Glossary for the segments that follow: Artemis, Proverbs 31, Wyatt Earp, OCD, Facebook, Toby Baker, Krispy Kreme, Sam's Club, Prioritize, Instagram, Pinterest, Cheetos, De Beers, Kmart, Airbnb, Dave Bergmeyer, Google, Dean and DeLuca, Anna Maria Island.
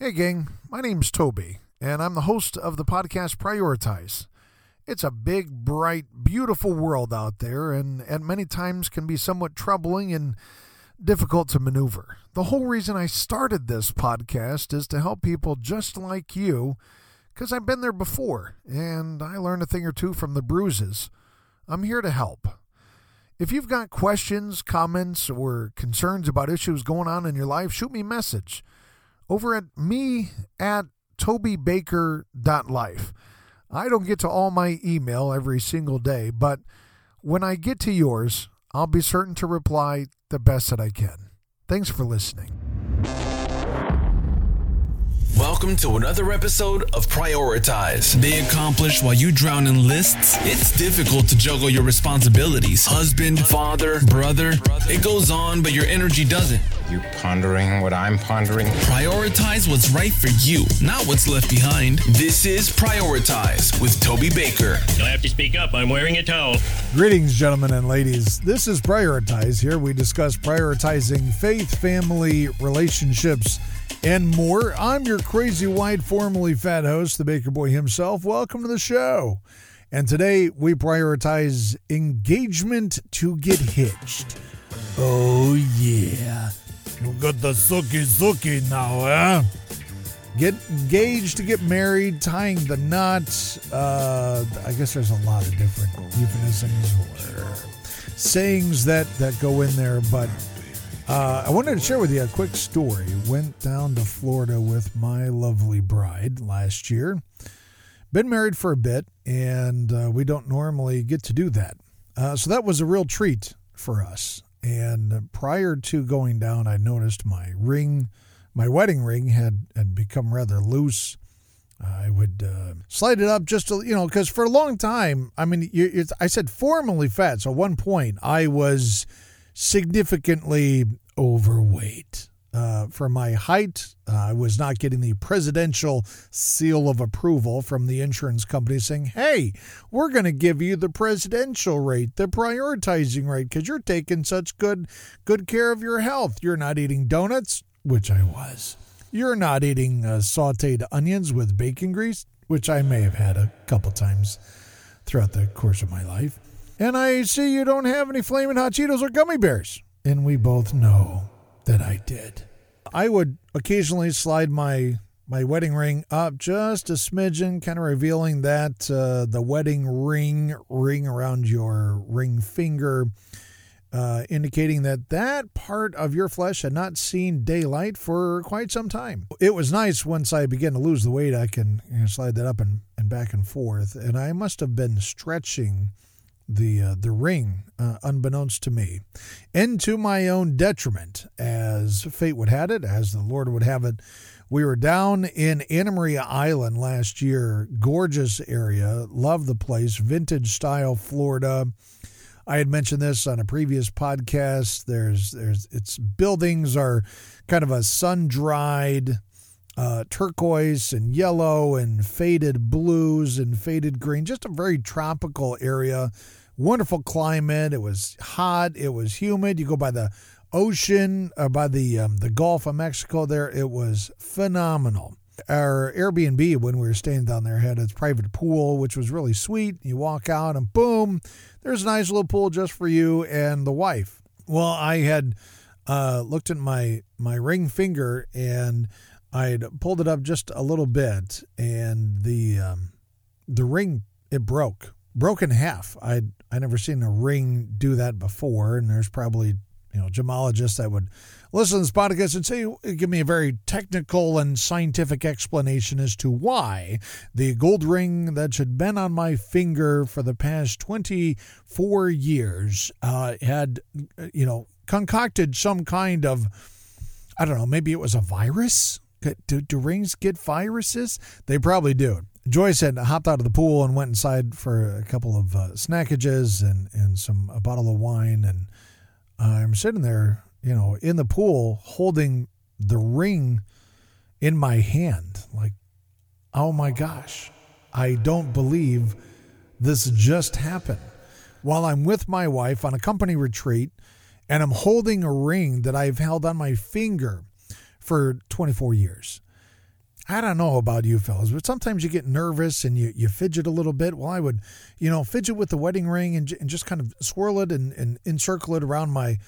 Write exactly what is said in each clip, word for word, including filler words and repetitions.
Hey gang, my name's Toby, and I'm the host of the podcast Prioritize. It's a big, bright, beautiful world out there, and at many times can be somewhat troubling and difficult to maneuver. The whole reason I started this podcast is to help people just like you, because I've been there before, and I learned a thing or two from the bruises. I'm here to help. If you've got questions, comments, or concerns about issues going on in your life, shoot me a message over at me at toby baker dot life. I don't get to all my email every single day, but when I get to yours, I'll be certain to reply the best that I can. Thanks for listening. Welcome to another episode of Prioritize. They accomplish while you drown in lists. It's difficult to juggle your responsibilities. Husband, father, brother. It goes on, but your energy doesn't. You pondering what I'm pondering? Prioritize what's right for you, not what's left behind. This is Prioritize with Toby Baker. You'll have to speak up. I'm wearing a towel. Greetings, gentlemen and ladies. This is Prioritize. Here we discuss prioritizing faith, family, relationships, and more. I'm your crazy, wide, formerly fat host, the Baker Boy himself. Welcome to the show. And today we prioritize engagement to get hitched. Oh, yeah. You got the suki suki now, eh? Get engaged to get married, tying the knot. Uh, I guess there's a lot of different euphemisms or sayings that, that go in there, but Uh, I wanted to share with you a quick story. Went down to Florida with my lovely bride last year. Been married for a bit, and uh, we don't normally get to do that. Uh, so that was a real treat for us. And prior to going down, I noticed my ring, my wedding ring had, had become rather loose. I would uh, slide it up just to, you know, because for a long time, I mean, you, it's, I said formerly fat. So at one point, I was significantly overweight. Uh, for my height, uh, I was not getting the presidential seal of approval from the insurance company saying, hey, we're going to give you the presidential rate, the prioritizing rate, because you're taking such good, good care of your health. You're not eating donuts, which I was. You're not eating uh, sauteed onions with bacon grease, which I may have had a couple times throughout the course of my life. And I see you don't have any Flamin' Hot Cheetos or gummy bears. And we both know that I did. I would occasionally slide my, my wedding ring up just a smidgen, kind of revealing that uh, the wedding ring, ring around your ring finger, uh, indicating that that part of your flesh had not seen daylight for quite some time. It was nice once I began to lose the weight, I can you know, slide that up and, and back and forth. And I must have been stretching the uh, the ring, uh, unbeknownst to me, and to my own detriment, as fate would have it, as the Lord would have it. We were down in Anna Maria Island last year, gorgeous area, love the place, vintage style Florida. I had mentioned this on a previous podcast. There's there's its buildings are kind of a sun-dried Uh, turquoise and yellow and faded blues and faded green, just a very tropical area, wonderful climate. It was hot. It was humid. You go by the ocean, uh, by the, um, the Gulf of Mexico there. It was phenomenal. Our Airbnb, when we were staying down there, had its private pool, which was really sweet. You walk out and boom, there's a nice little pool just for you and the wife. Well, I had uh, looked at my, my ring finger and I had pulled it up just a little bit, and the um, the ring, it broke. Broke in half. I'd, I'd never seen a ring do that before, and there's probably, you know, gemologists that would listen to this podcast and say, give me a very technical and scientific explanation as to why the gold ring that had been on my finger for the past twenty-four years uh, had, you know, concocted some kind of, I don't know, maybe it was a virus? Do, do rings get viruses? They probably do. Joyce had hopped out of the pool and went inside for a couple of uh, snackages and, and some a bottle of wine. And uh, I'm sitting there, you know, in the pool holding the ring in my hand. Like, oh my gosh, I don't believe this just happened. While I'm with my wife on a company retreat, and I'm holding a ring that I've held on my finger for twenty-four years. I don't know about you fellas, but sometimes you get nervous and you, you fidget a little bit. Well, I would, you know, fidget with the wedding ring and, and just kind of swirl it and, and encircle it around my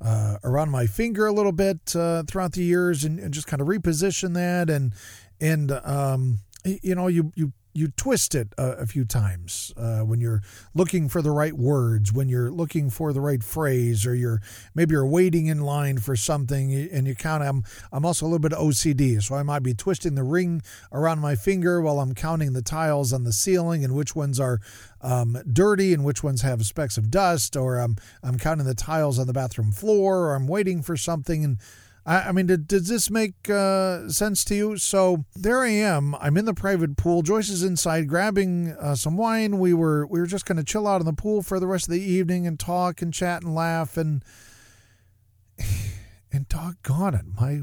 uh, around my finger a little bit uh, throughout the years and, and just kind of reposition that. And, and um, you know, you, you you twist it a, a few times uh, when you're looking for the right words, when you're looking for the right phrase, or you're maybe you're waiting in line for something and you count. I'm, I'm also a little bit O C D, so I might be twisting the ring around my finger while I'm counting the tiles on the ceiling and which ones are um, dirty and which ones have specks of dust, or I'm, I'm counting the tiles on the bathroom floor, or I'm waiting for something. And I mean, did, does this make uh, sense to you? So there I am. I'm in the private pool. Joyce is inside grabbing uh, some wine. We were we were just going to chill out in the pool for the rest of the evening and talk and chat and laugh. And and doggone it, my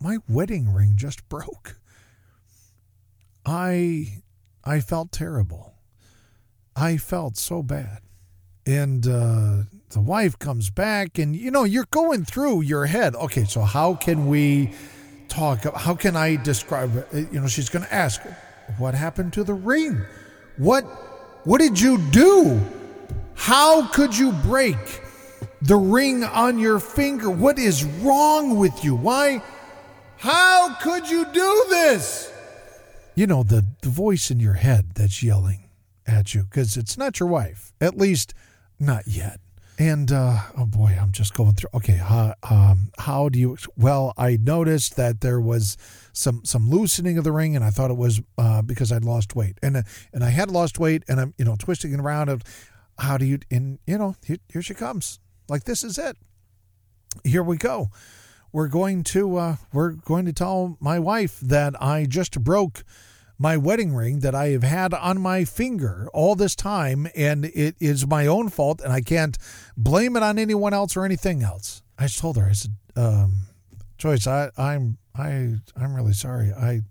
my wedding ring just broke. I I felt terrible. I felt so bad. And uh, the wife comes back and, you know, you're going through your head. Okay, so how can we talk? How can I describe it? You know, she's going to ask, what happened to the ring? What, what did you do? How could you break the ring on your finger? What is wrong with you? Why? How could you do this? You know, the, the voice in your head that's yelling at you because it's not your wife, at least not yet. And, uh, oh boy, I'm just going through. Okay, how, um, how do you, well, I noticed that there was some, some loosening of the ring, and I thought it was uh, because I'd lost weight. And uh, and I had lost weight, and I'm, you know, twisting it around. Of how do you, and, you know, here, here she comes. Like, this is it. Here we go. We're going to, uh, we're going to tell my wife that I just broke my wedding ring that I have had on my finger all this time, and it is my own fault, and I can't blame it on anyone else or anything else. I just told her, I said, um, Joyce, I, I'm, I, I'm really sorry. I,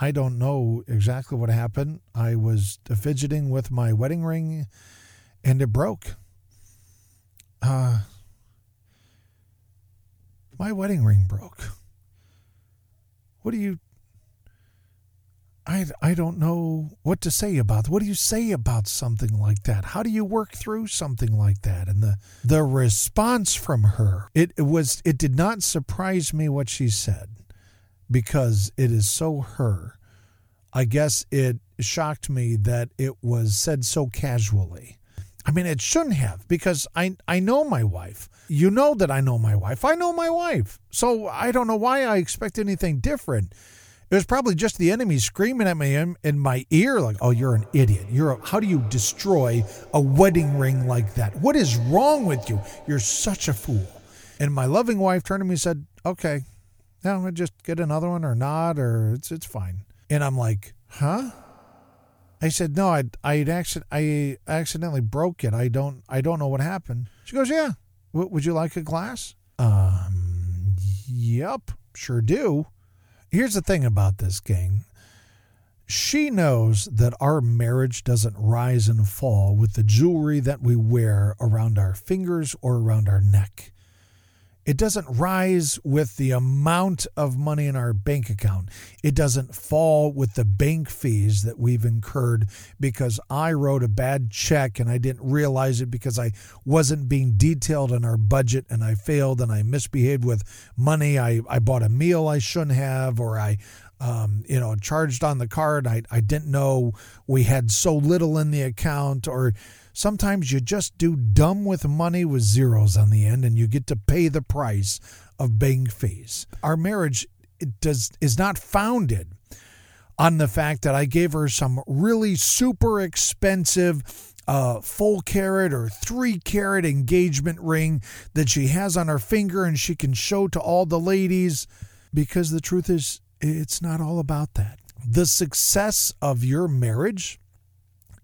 I don't know exactly what happened. I was fidgeting with my wedding ring and it broke. Uh, my wedding ring broke. What do you I, I don't know what to say about. What do you say about something like that? How do you work through something like that? And the the response from her, it, it was it did not surprise me what she said, because it is so her. I guess it shocked me that it was said so casually. I mean, it shouldn't have, because I I know my wife. You know that I know my wife. I know my wife. So I don't know why I expect anything different. It was probably just the enemy screaming at me in my ear, like, oh, you're an idiot. You're a, how do you destroy a wedding ring like that? What is wrong with you? You're such a fool. And my loving wife turned to me and said, okay, now I just get another one or not, or it's it's fine. And I'm like, huh? I said, no, I I accident I accidentally broke it. I don't I don't know what happened. She goes, yeah. W- would you like a glass? Um, yep, sure do. Here's the thing about this, gang. She knows that our marriage doesn't rise and fall with the jewelry that we wear around our fingers or around our neck. It doesn't rise with the amount of money in our bank account. It doesn't fall with the bank fees that we've incurred because I wrote a bad check and I didn't realize it because I wasn't being detailed in our budget and I failed and I misbehaved with money. I, I bought a meal I shouldn't have, or I um, you know, charged on the card. I, I didn't know we had so little in the account. Or sometimes you just do dumb with money with zeros on the end, and you get to pay the price of bank fees. Our marriage it does is not founded on the fact that I gave her some really super expensive uh, full carat or three carat engagement ring that she has on her finger and she can show to all the ladies, because the truth is, it's not all about that. The success of your marriage,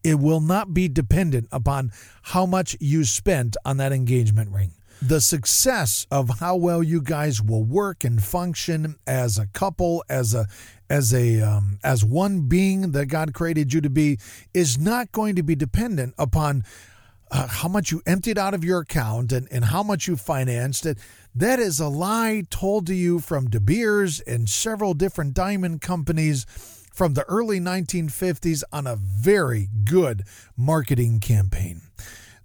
it will not be dependent upon how much you spent on that engagement ring. The success of how well you guys will work and function as a couple, as a as a um, as one being that God created you to be, is not going to be dependent upon uh, how much you emptied out of your account and, and how much you financed it. That is a lie told to you from De Beers and several different diamond companies from the early nineteen fifties on a very good marketing campaign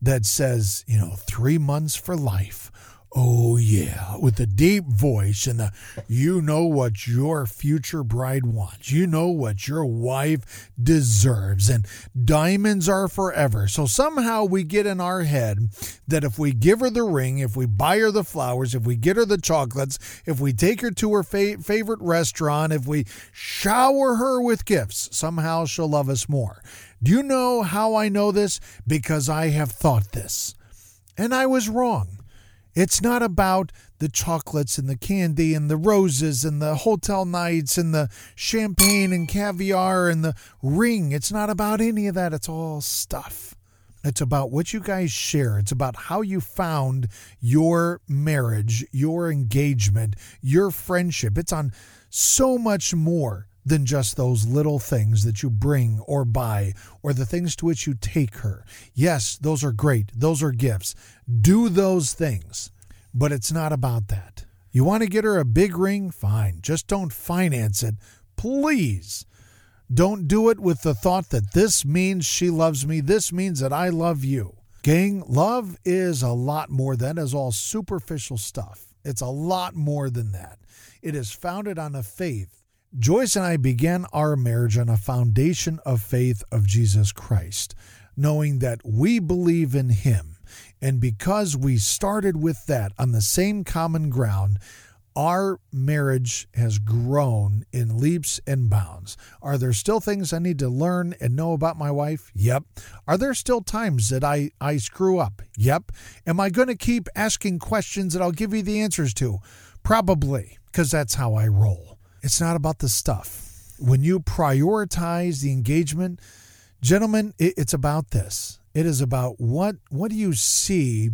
that says, you know, three months for life. Oh, yeah, with a deep voice and the, you know what your future bride wants. You know what your wife deserves, and diamonds are forever. So somehow we get in our head that if we give her the ring, if we buy her the flowers, if we get her the chocolates, if we take her to her fa- favorite restaurant, if we shower her with gifts, somehow she'll love us more. Do you know how I know this? Because I have thought this, and I was wrong. It's not about the chocolates and the candy and the roses and the hotel nights and the champagne and caviar and the ring. It's not about any of that. It's all stuff. It's about what you guys share. It's about how you found your marriage, your engagement, your friendship. It's on so much more than just those little things that you bring or buy or the things to which you take her. Yes, those are great. Those are gifts. Do those things. But it's not about that. You want to get her a big ring? Fine. Just don't finance it. Please. Don't do it with the thought that this means she loves me. This means that I love you. Gang, love is a lot more. That is all superficial stuff. It's a lot more than that. It is founded on a faith. Joyce and I began our marriage on a foundation of faith of Jesus Christ, knowing that we believe in him. And because we started with that on the same common ground, our marriage has grown in leaps and bounds. Are there still things I need to learn and know about my wife? Yep. Are there still times that I, I screw up? Yep. Am I going to keep asking questions that I'll give you the answers to? Probably, because that's how I roll. It's not about the stuff. When you prioritize the engagement, gentlemen, it's about this. It is about what, what do you see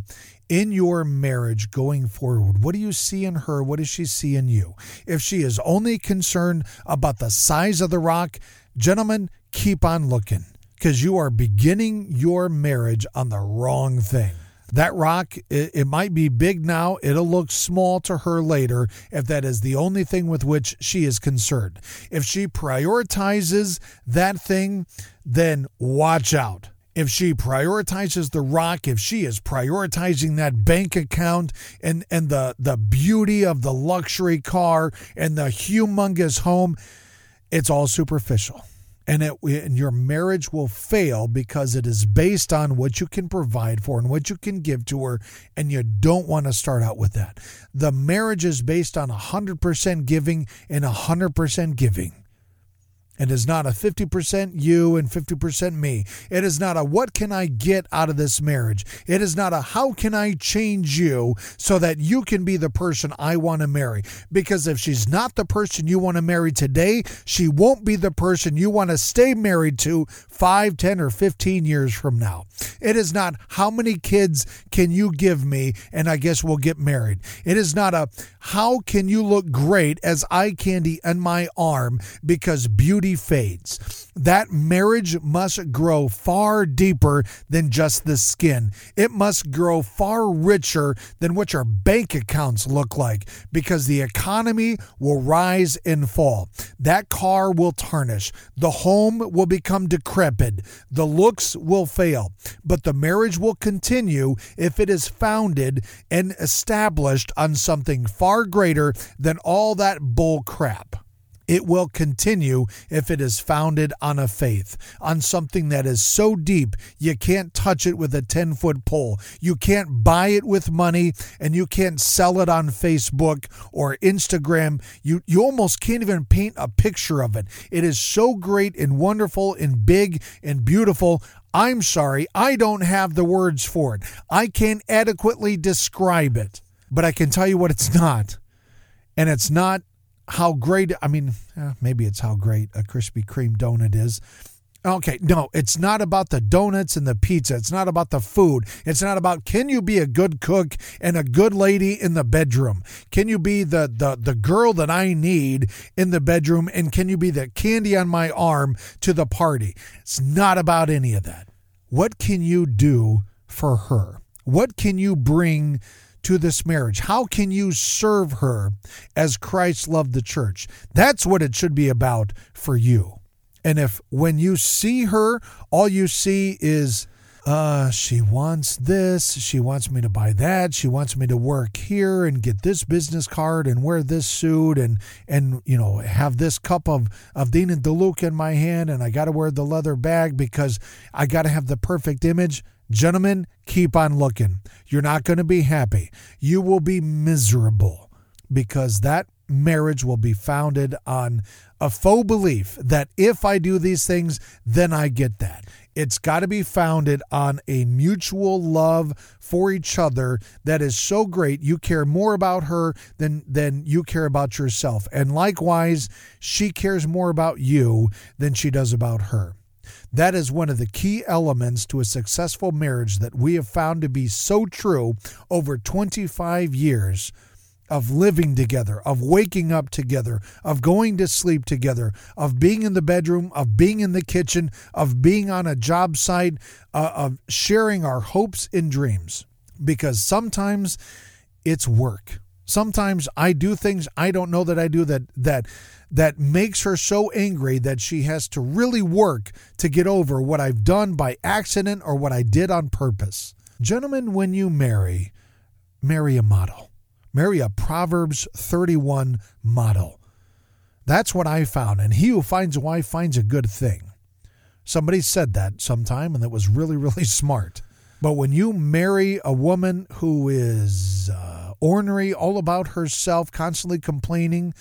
in your marriage going forward? What do you see in her? What does she see in you? If she is only concerned about the size of the rock, gentlemen, keep on looking, because you are beginning your marriage on the wrong thing. That rock, it might be big now. It'll look small to her later if that is the only thing with which she is concerned. If she prioritizes that thing, then watch out. If she prioritizes the rock, if she is prioritizing that bank account and, and the, the beauty of the luxury car and the humongous home, it's all superficial. And, it, and your marriage will fail because it is based on what you can provide for and what you can give to her, and you don't want to start out with that. The marriage is based on one hundred percent giving and one hundred percent giving. It is not a fifty percent you and fifty percent me. It is not a what can I get out of this marriage. It is not a how can I change you so that you can be the person I want to marry. Because if she's not the person you want to marry today, she won't be the person you want to stay married to five, ten, or fifteen years from now. It is not how many kids can you give me and I guess we'll get married. It is not a how can you look great as eye candy on my arm because beauty fades. That marriage must grow far deeper than just the skin. It must grow far richer than what your bank accounts look like, because the economy will rise and fall. That car will tarnish. The home will become decrepit. The looks will fail. But the marriage will continue if it is founded and established on something far greater than all that bull crap. It will continue if it is founded on a faith, on something that is so deep you can't touch it with a ten-foot pole. You can't buy it with money, and you can't sell it on Facebook or Instagram. You, you almost can't even paint a picture of it. It is so great and wonderful and big and beautiful. I'm sorry, I don't have the words for it. I can't adequately describe it, but I can tell you what it's not, and it's not how great, I mean, maybe it's how great a Krispy Kreme donut is. Okay, no, it's not about the donuts and the pizza. It's not about the food. It's not about can you be a good cook and a good lady in the bedroom? Can you be the the the girl that I need in the bedroom? And can you be the candy on my arm to the party? It's not about any of that. What can you do for her? What can you bring to this marriage? How can you serve her as Christ loved the church? That's what it should be about for you. And if when you see her, all you see is, uh, she wants this, she wants me to buy that, she wants me to work here and get this business card and wear this suit and, and you know, have this cup of, of Dean and DeLuca in my hand, and I got to wear the leather bag because I got to have the perfect image. Gentlemen, keep on looking. You're not going to be happy. You will be miserable because that marriage will be founded on a faux belief that if I do these things, then I get that. It's got to be founded on a mutual love for each other that is so great you care more about her than, than you care about yourself. And likewise, she cares more about you than she does about her. That is one of the key elements to a successful marriage that we have found to be so true over twenty-five years of living together, of waking up together, of going to sleep together, of being in the bedroom, of being in the kitchen, of being on a job site, uh, of sharing our hopes and dreams. Because sometimes it's work. Sometimes I do things I don't know that I do that that that makes her so angry that she has to really work to get over what I've done by accident or what I did on purpose. Gentlemen, when you marry, marry a model. Marry a Proverbs thirty-one model. That's what I found. And he who finds a wife finds a good thing. Somebody said that sometime, and that was really, really smart. But when you marry a woman who is uh, ornery, all about herself, constantly complaining,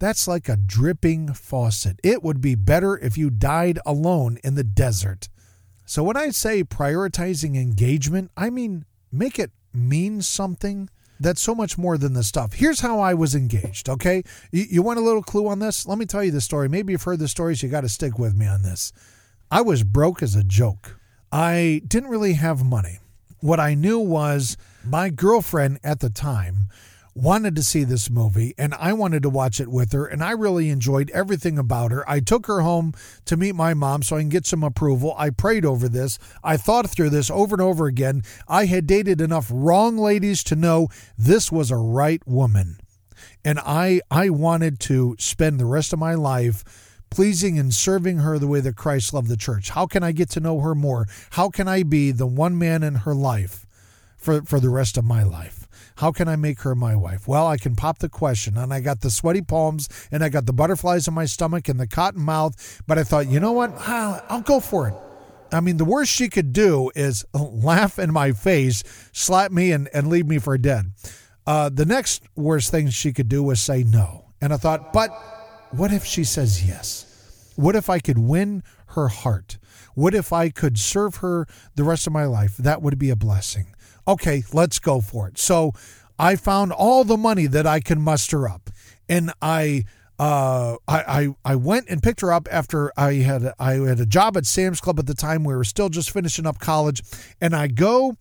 that's like a dripping faucet. It would be better if you died alone in the desert. So when I say prioritizing engagement, I mean make it mean something that's so much more than this stuff. Here's how I was engaged, okay? You, you want a little clue on this? Let me tell you the story. Maybe you've heard the story, so you got to stick with me on this. I was broke as a joke. I didn't really have money. What I knew was my girlfriend at the time wanted to see this movie, and I wanted to watch it with her, and I really enjoyed everything about her. I took her home to meet my mom so I can get some approval. I prayed over this. I thought through this over and over again. I had dated enough wrong ladies to know this was a right woman, and I I wanted to spend the rest of my life pleasing and serving her the way that Christ loved the church. How can I get to know her more? How can I be the one man in her life for, for the rest of my life? How can I make her my wife? Well, I can pop the question, and I got the sweaty palms, and I got the butterflies in my stomach and the cotton mouth, but I thought, you know what? I'll, I'll go for it. I mean, the worst she could do is laugh in my face, slap me, and, and leave me for dead. Uh, the next worst thing she could do was say no. And I thought, but what if she says yes? What if I could win her heart? What if I could serve her the rest of my life? That would be a blessing. Okay, let's go for it. So I found all the money that I can muster up, and I uh, I, I I went and picked her up after I had I had a job at Sam's Club at the time. We were still just finishing up college, and I go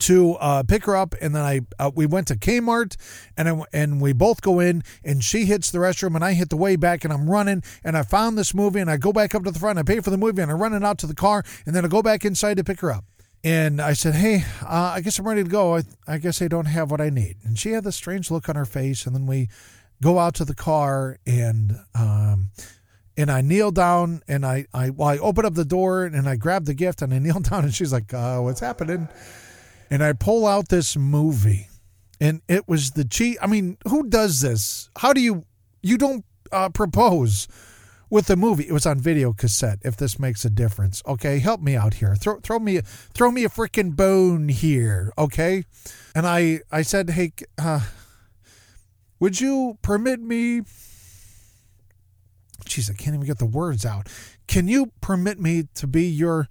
to uh, pick her up, and then I uh, we went to Kmart, and I, and we both go in, and she hits the restroom, and I hit the way back, and I'm running, and I found this movie, and I go back up to the front, and I pay for the movie, and I run it out to the car, and then I go back inside to pick her up. And I said, hey, uh, I guess I'm ready to go. I, I guess I don't have what I need. And she had this strange look on her face, and then we go out to the car, and um, and I kneel down, and I, I, well, I open up the door, and I grab the gift, and I kneel down, and she's like, uh, what's happening? And I pull out this movie, and it was the cheat. I mean, who does this? How do you, you don't uh, propose with the movie. It was on video cassette, if this makes a difference. Okay, help me out here. Throw, throw me, throw me a freaking bone here, okay? And I, I said, hey, uh, would you permit me? Jeez, I can't even get the words out. Can you permit me to be your...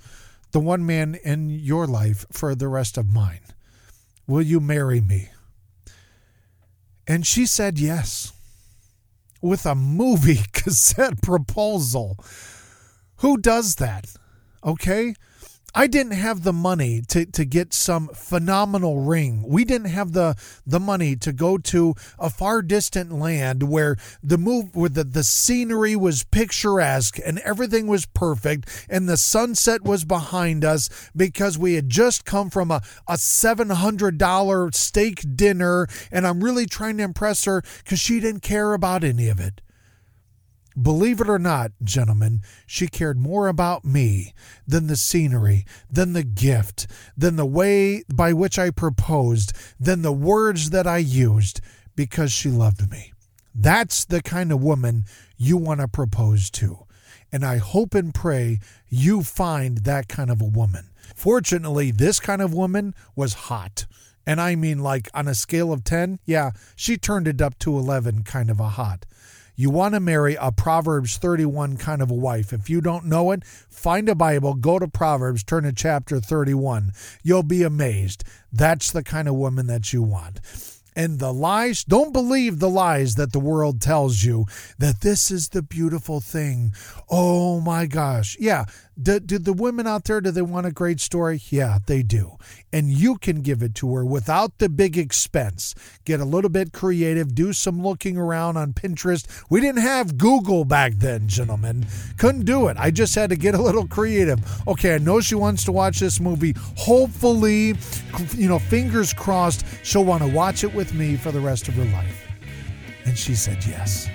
the one man in your life for the rest of mine? Will you marry me? And she said yes, with a movie cassette proposal. Who does that? Okay. I didn't have the money to, to get some phenomenal ring. We didn't have the the money to go to a far distant land where the move where the, the scenery was picturesque and everything was perfect and the sunset was behind us, because we had just come from a, a seven hundred dollars steak dinner, and I'm really trying to impress her because she didn't care about any of it. Believe it or not, gentlemen, she cared more about me than the scenery, than the gift, than the way by which I proposed, than the words that I used, because she loved me. That's the kind of woman you want to propose to. And I hope and pray you find that kind of a woman. Fortunately, this kind of woman was hot. And I mean, like, on a scale of ten, yeah, she turned it up to eleven kind of a hot. You want to marry a Proverbs thirty-one kind of a wife. If you don't know it, find a Bible, go to Proverbs, turn to chapter thirty-one. You'll be amazed. That's the kind of woman that you want. And the lies, don't believe the lies that the world tells you that this is the beautiful thing. Oh my gosh. Yeah. Did the women out there, do they want a great story? Yeah, they do. And you can give it to her without the big expense. Get a little bit creative. Do some looking around on Pinterest. We didn't have Google back then, gentlemen. Couldn't do it. I just had to get a little creative. Okay, I know she wants to watch this movie. Hopefully, you know, fingers crossed, she'll want to watch it with me for the rest of her life. And she said yes.